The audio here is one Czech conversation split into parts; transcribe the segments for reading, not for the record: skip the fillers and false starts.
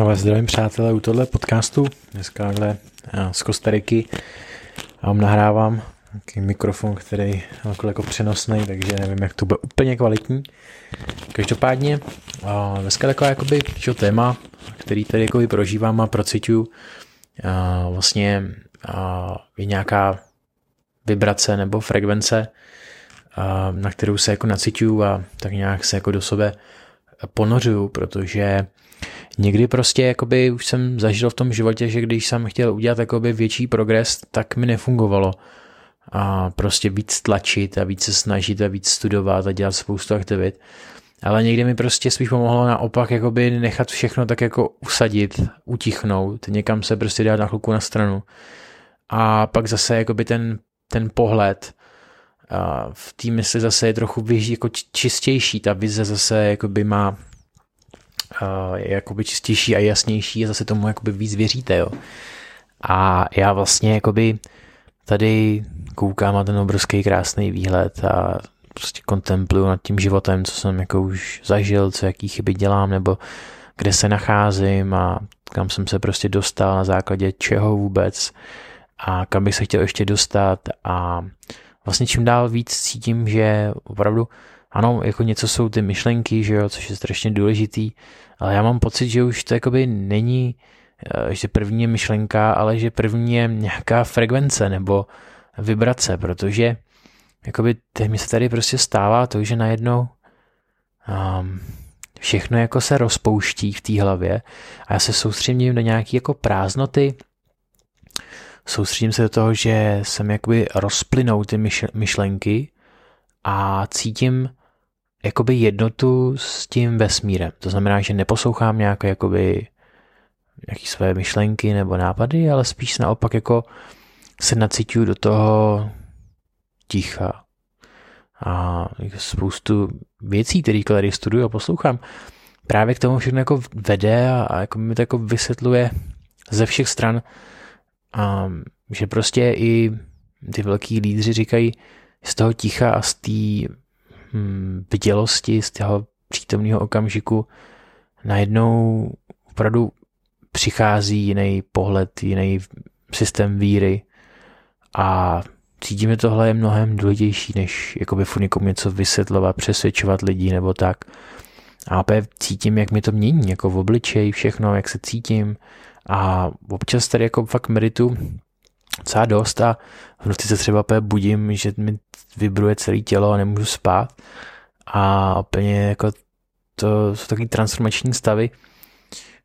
Já vás zdravím, přátelé, u tohle podcastu. Dneska z Kostariky vám nahrávám takový mikrofon, který je jako přenosný, takže nevím, jak to bude úplně kvalitní. Každopádně dneska je takové téma, který tady prožívám a procituju. Vlastně je nějaká vibrace nebo frekvence, na kterou se nacituju a tak nějak se do sebe ponořuju, protože někdy prostě už jsem zažil v tom životě, že když jsem chtěl udělat větší progres, tak mi nefungovalo. A prostě víc tlačit a víc se snažit a víc studovat a dělat spoustu aktivit. Ale někdy mi prostě spíš pomohlo naopak nechat všechno tak usadit, utichnout, někam se prostě dát na chvilku na stranu. A pak zase ten pohled v té mysli zase je trochu čistější, ta vize zase má je čistější a jasnější a zase tomu víc věříte, jo. A já vlastně tady koukám na ten obrovský krásný výhled a prostě kontempluju nad tím životem, co jsem už zažil, co jaký chyby dělám nebo kde se nacházím a kam jsem se prostě dostal, na základě čeho vůbec a kam bych se chtěl ještě dostat. A vlastně čím dál víc cítím, že opravdu ano, něco jsou ty myšlenky, že jo, což je strašně důležitý, ale já mám pocit, že už to není, že první je myšlenka, ale že první je nějaká frekvence nebo vibrace, protože mi se tady prostě stává to, že najednou všechno se rozpouští v té hlavě a já se soustředím na nějaké prázdnoty, soustředím se do toho, že jsem rozplynou ty myšlenky a cítím jednotu s tím vesmírem. To znamená, že neposlouchám nějaké své myšlenky nebo nápady, ale spíš naopak se nacítím do toho ticha. A spoustu věcí, které tady studuju a poslouchám, právě k tomu všechno vede a mi to vysvětluje ze všech stran, že prostě i ty velký lídři říkají, z toho ticha a z té bdělosti, z toho přítomného okamžiku najednou opravdu přichází jiný pohled, jiný systém víry a cítíme tohle je mnohem důležitější, než furt někomu něco vysvětlovat, přesvědčovat lidi nebo tak. A opět cítím, jak mi to mění, v obličeji, všechno, jak se cítím a občas tady fakt meditu docela dost a v noci se třeba budím, že mi vibruje celé tělo a nemůžu spát a úplně to jsou takový transformační stavy,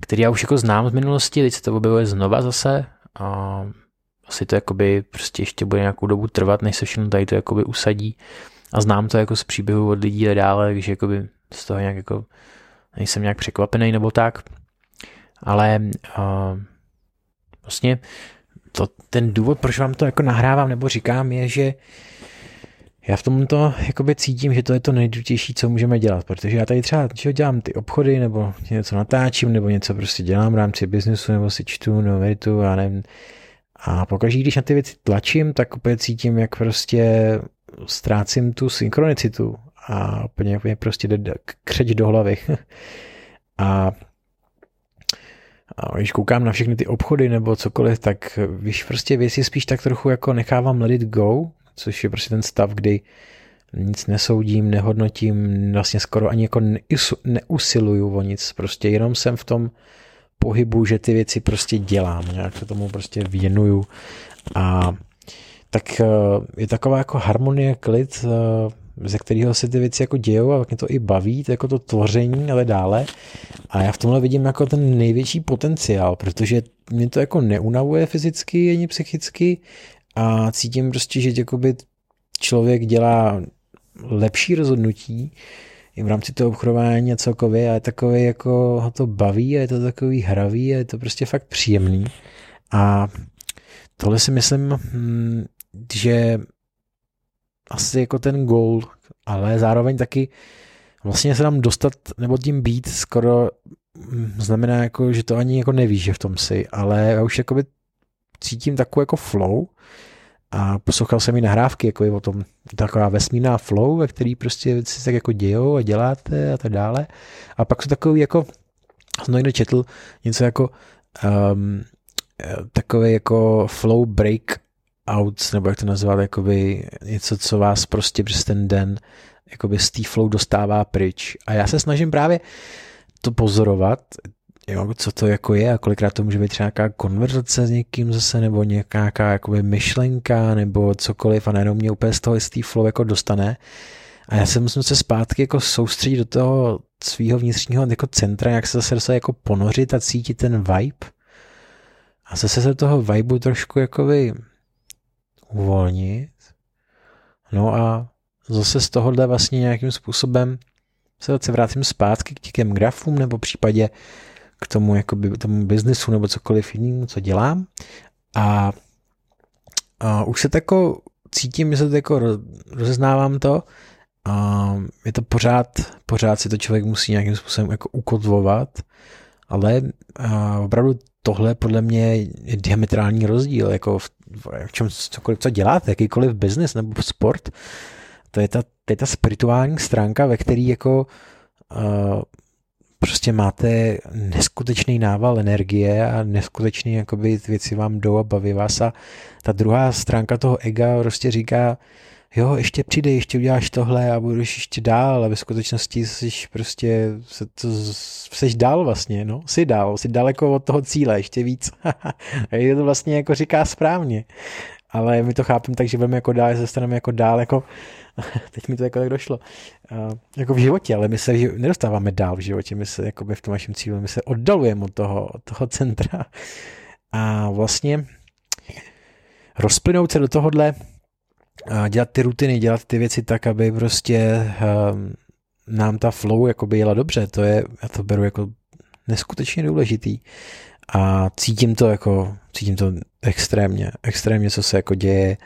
které já už znám z minulosti, teď se to objevuje znova zase a asi to prostě ještě bude nějakou dobu trvat, než se všechno tady to usadí a znám to z příběhu od lidí a dále, takže z toho nějak nejsem nějak překvapený nebo tak, ale vlastně ten důvod, proč vám to nahrávám nebo říkám, je, že já v tomto cítím, že to je to nejdůležitější, co můžeme dělat, protože já tady třeba dělám ty obchody, nebo něco natáčím, nebo něco prostě dělám v rámci biznesu, nebo si čtu, nebo meditu, já nevím. A pokaždé, když na ty věci tlačím, tak opět cítím, jak prostě ztrácím tu synchronicitu a úplně prostě jde křeč do hlavy. A když koukám na všechny ty obchody nebo cokoliv, tak víš, prostě věci spíš tak trochu nechávám let it go, což je prostě ten stav, kdy nic nesoudím, nehodnotím, vlastně skoro ani neusiluju o nic, prostě jenom jsem v tom pohybu, že ty věci prostě dělám, nějak se tomu prostě věnuju a tak je taková harmonie, klid, ze kterého se ty věci dějou a tak mě to i baví, to to tvoření, ale dále. A já v tomhle vidím ten největší potenciál, protože mě to neunavuje fyzicky ani psychicky a cítím prostě, že člověk dělá lepší rozhodnutí i v rámci toho obchodování a celkově a je takový ho to baví a je to takový hravý a je to prostě fakt příjemný. A tohle si myslím, že asi ten goal, ale zároveň taky vlastně se tam dostat nebo tím být skoro znamená že to ani nevíš, že v tom si, ale já už cítím takovou flow a poslouchal jsem i nahrávky o tom, taková vesmírná flow, ve který prostě věci se tak dějou a děláte a tak dále a pak jsou takový jsem někde četl něco jako takové jako flow breakouts, nebo jak to nazvat, jakoby něco, co vás prostě přes ten den jakoby z té flow dostává pryč. A já se snažím právě to pozorovat, jo, co to jako je a kolikrát to může být třeba nějaká konverzace s někým zase, nebo nějaká jakoby myšlenka, nebo cokoliv a najednou mě úplně z toho jistý flow jako dostane. A já se musím se zpátky jako soustředit do toho svého vnitřního jako centra, jak se zase jako ponořit a cítit ten vibe. A zase se do toho vibu trošku jakoby uvolnit. No a zase z tohohle vlastně nějakým způsobem se zase vrátím zpátky k těm grafům, nebo případě k tomu, jakoby, tomu biznesu nebo cokoliv jinému, co dělám. A už se tako cítím, že se to jako rozeznávám to. A je to pořád si to člověk musí nějakým způsobem jako ukotvovat, ale opravdu tohle podle mě je diametrální rozdíl, jako v čem cokoliv, co děláte, jakýkoliv biznis nebo sport, to je ta spirituální stránka, ve který jako prostě máte neskutečný nával energie a neskutečný jakoby věci vám jdou a baví vás a ta druhá stránka toho ega prostě říká, jo, ještě přijdej, ještě uděláš tohle a budeš ještě dál a ve skutečnosti jsi dál vlastně, no, jsi daleko od toho cíle, ještě víc. A je to vlastně jako říká správně, ale my to chápeme tak, že budeme jako dál, se staneme jako dál, jako teď mi to jako tak došlo, jako v životě, ale my se nedostáváme dál v životě, my se jako by v tom našem cíli, my se oddalujeme od toho centra a vlastně rozplynout se do tohohle, dělat ty rutiny, dělat ty věci tak, aby prostě nám ta flow jakoby jela dobře, to je, já to beru jako neskutečně důležitý a cítím to extrémně, co se jako děje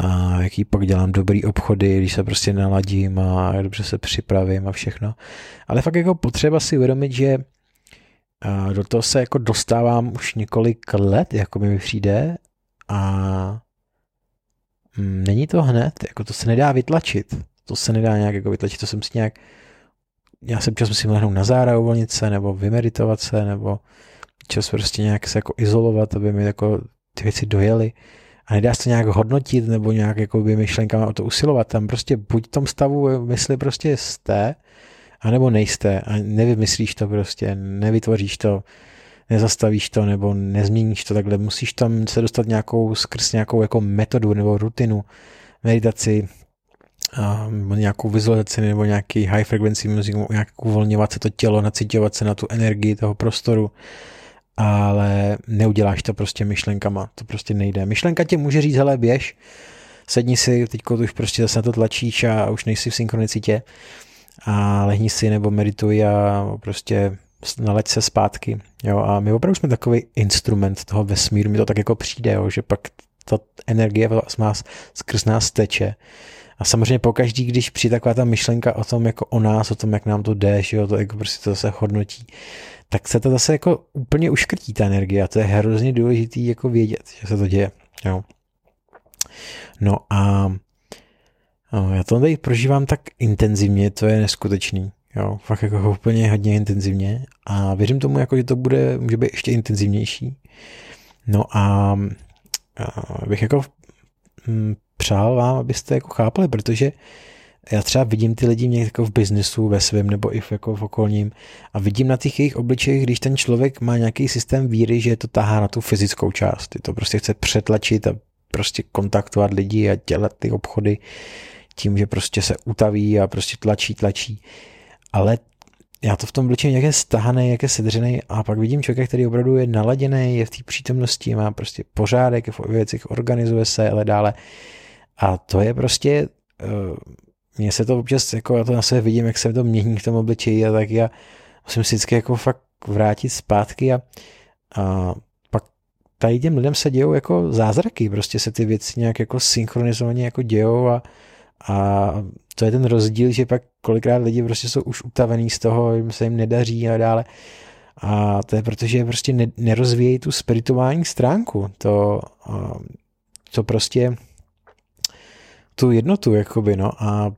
a jaký pak dělám dobrý obchody, když se prostě naladím a dobře se připravím a všechno, ale fakt jako potřeba si uvědomit, že do toho se jako dostávám už několik let, jako mi přijde a není to hned, jako to se nedá vytlačit. To se nedá nějak jako vytlačit, to jsem si nějak... Já se občas musím lehnout na záda, uvolnit se, nebo vymeditovat se, nebo čas prostě nějak se jako izolovat, aby mi jako ty věci dojely. A nedá se to nějak hodnotit, nebo nějak jako by myšlenkama o to usilovat. Tam prostě buď v tom stavu mysli prostě jste, anebo nejste. A nevymyslíš to prostě, nevytvoříš to, nezastavíš to nebo nezměníš to takhle, musíš tam se dostat skrz nějakou jako metodu nebo rutinu, meditaci, nějakou vizualizaci nebo nějaký high frequency music, nějak uvolňovat se to tělo, naciťovat se na tu energii toho prostoru, ale neuděláš to prostě myšlenkama, to prostě nejde. Myšlenka tě může říct, hele běž, sedni si, teďko už prostě zase na to tlačíš a už nejsi v synchronicitě a lehni si nebo medituj a prostě naleď se zpátky. Jo, a my opravdu jsme takový instrument toho vesmíru, mi to tak jako přijde, jo, že pak ta energie skrz nás teče. A samozřejmě pokaždý, když přijde taková ta myšlenka o tom, jako o nás, o tom, jak nám to jde, že jo, to jako prostě to zase hodnotí, tak se to zase jako úplně uškrtí ta energie a to je hrozně důležitý jako vědět, že se to děje. Jo. No a já to tady prožívám tak intenzivně, to je neskutečný. Jo, fakt jako úplně hodně intenzivně a věřím tomu, jako, že to může být ještě intenzivnější. No a bych jako přál vám, abyste jako chápali, protože já třeba vidím ty lidi někde jako v biznesu, ve svém nebo i jako v okolním a vidím na těch jejich obličejích, když ten člověk má nějaký systém víry, že to tahá na tu fyzickou část. To prostě chce přetlačit a prostě kontaktovat lidi a dělat ty obchody tím, že prostě se utaví a prostě tlačí. Ale já to v tom obličeji nějaké stahaný, nějaké sedřený a pak vidím člověka, který opravdu je naladěný, je v té přítomnosti, má prostě pořádek, v věcech organizuje se, ale dále. A to je prostě, mně se to občas, jako já to na sebe vidím, jak se to mění v tom obličeji a tak já musím si vždycky jako fakt vrátit zpátky a pak tady těm lidem se dějou jako zázraky, prostě se ty věci nějak jako synchronizovaně jako dějou a to je ten rozdíl, že pak kolikrát lidi prostě jsou už utavený z toho, se jim nedaří a dále. A to je proto, že prostě nerozvíjí tu spirituální stránku. To prostě tu jednotu, jakoby, no. A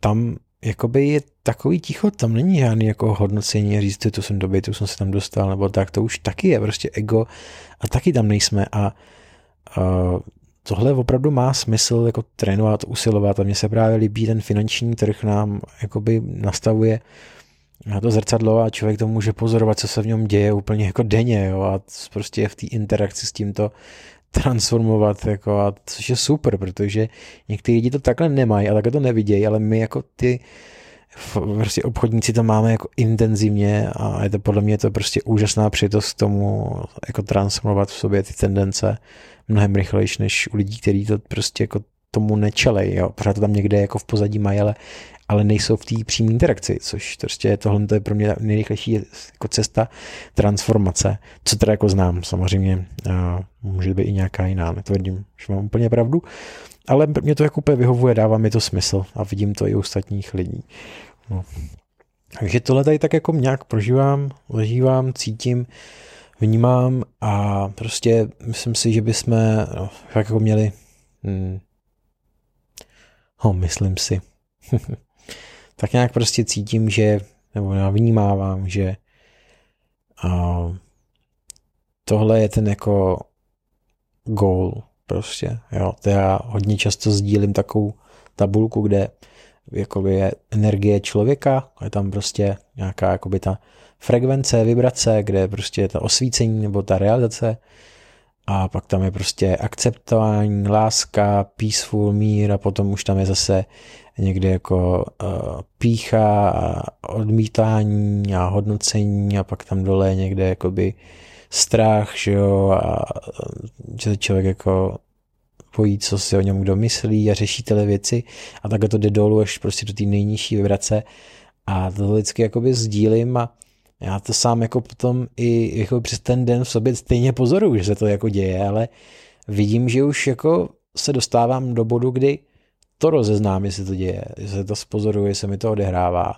tam jakoby je takový ticho, tam není žádný jako hodnocení, říct, tu jsem dobrý, tu jsem se tam dostal, nebo tak, to už taky je prostě ego a taky tam nejsme a tohle opravdu má smysl jako trénovat, usilovat a mně se právě líbí ten finanční trh nám jakoby nastavuje na to zrcadlo a člověk to může pozorovat, co se v něm děje úplně jako denně, jo, a prostě v té interakci s tímto transformovat, jako, a což je super, protože někteří lidi to takhle nemají a takhle to nevidějí, ale my jako ty prostě obchodníci to máme jako intenzivně a je to podle mě to prostě úžasná přitost k tomu jako transformovat v sobě ty tendence mnohem rychlejší než u lidí, kteří to prostě jako tomu nečelej, jo, pořád to tam někde jako v pozadí mají, ale nejsou v té přímé interakci, což prostě tohle je pro mě nejrychlejší jako cesta transformace, co teda jako znám, samozřejmě může být i nějaká jiná, netvrdím, že mám úplně pravdu, ale mě to jako úplně vyhovuje, dává mi to smysl a vidím to i u ostatních lidí. No. Takže tohle tady tak jako nějak prožívám, zažívám, cítím, vnímám a prostě myslím si, že bychom tak jako měli myslím si. Tak nějak prostě cítím, že nebo já vnímávám, že tohle je ten jako goal prostě, jo, to já hodně často sdílím takovou tabulku, kde jakoby je energie člověka, je tam prostě nějaká jakoby ta frekvence, vibrace, kde prostě je ta osvícení nebo ta realizace a pak tam je prostě akceptování, láska, peaceful, mír a potom už tam je zase někde jako pýcha a odmítání a hodnocení a pak tam dole někde jakoby strach, že jo, a že se člověk jako bojí, co si o něm kdo myslí a řeší tyhle věci a takhle to jde dolů až prostě do té nejnižší vibrace a to vždycky jakoby sdílím a já to sám jako potom i jako přes ten den v sobě stejně pozoruju, že se to jako děje, ale vidím, že už jako se dostávám do bodu, kdy to rozeznám, jestli to děje, jestli se to spozoruje, jestli mi to odehrává.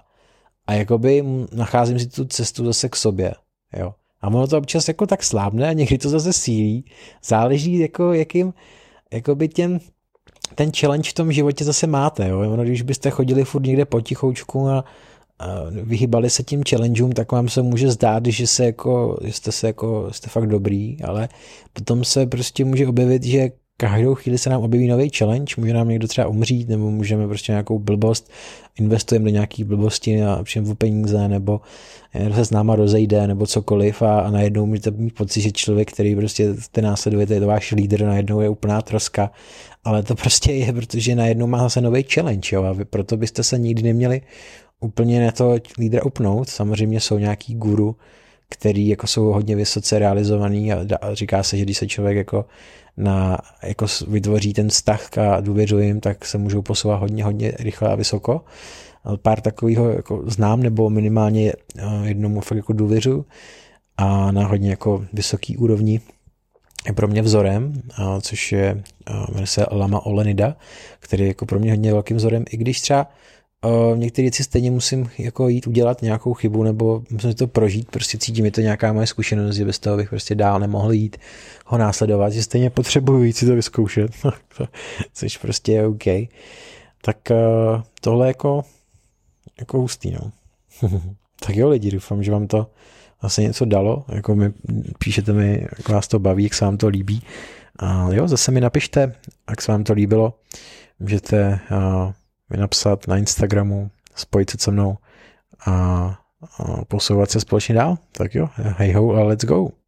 A jakoby nacházím si tu cestu zase k sobě. Jo. A ono to občas jako tak slábne a někdy to zase sílí. Záleží jako jakým jakoby ten challenge v tom životě zase máte. Jo. Ono, když byste chodili furt někde potichoučku a vyhýbali se tím challengeům, tak vám se může zdát, že se jako, jste fakt dobrý, ale potom se prostě může objevit, že každou chvíli se nám objeví nový challenge, může nám někdo třeba umřít, nebo můžeme prostě nějakou blbost, investujeme do nějaký blbosti a přijeme o peníze, nebo se s náma rozejde, nebo cokoliv a najednou můžete mít pocit, že člověk, který prostě ty následujete, je to váš lídr, najednou je úplná troska, ale to prostě je, protože najednou má zase nový challenge, jo, a vy proto byste se nikdy neměli úplně na to lídra upnout, samozřejmě jsou nějaký guru, který jako jsou hodně vysoce realizovaný a říká se, že když se člověk jako vytvoří ten vztah a důvěřuje jim, tak se můžou posouvat hodně, hodně rychle a vysoko. Pár takovýho jako znám, nebo minimálně jednomu fakt jako důvěřuji a na hodně jako vysoký úrovni je pro mě vzorem, což je, jmenuje se Lama Olenida, který je jako pro mě hodně velkým vzorem, i když třeba některé věci stejně musím jako jít udělat nějakou chybu, nebo musím to prožít, prostě cítím, je to nějaká moje zkušenost, že bez toho bych prostě dál nemohl jít ho následovat, že stejně potřebuji si to vyzkoušet, což prostě je OK. Tak tohle jako hustý, no. Tak jo lidi, doufám, že vám to asi něco dalo, jako mi píšete mi, jak vás to baví, jak se vám to líbí. A jo, zase mi napište, jak se vám to líbilo, můžete mi napsat na Instagramu, spojit se mnou a posouvat se společně dál. Tak jo, hej ho a let's go.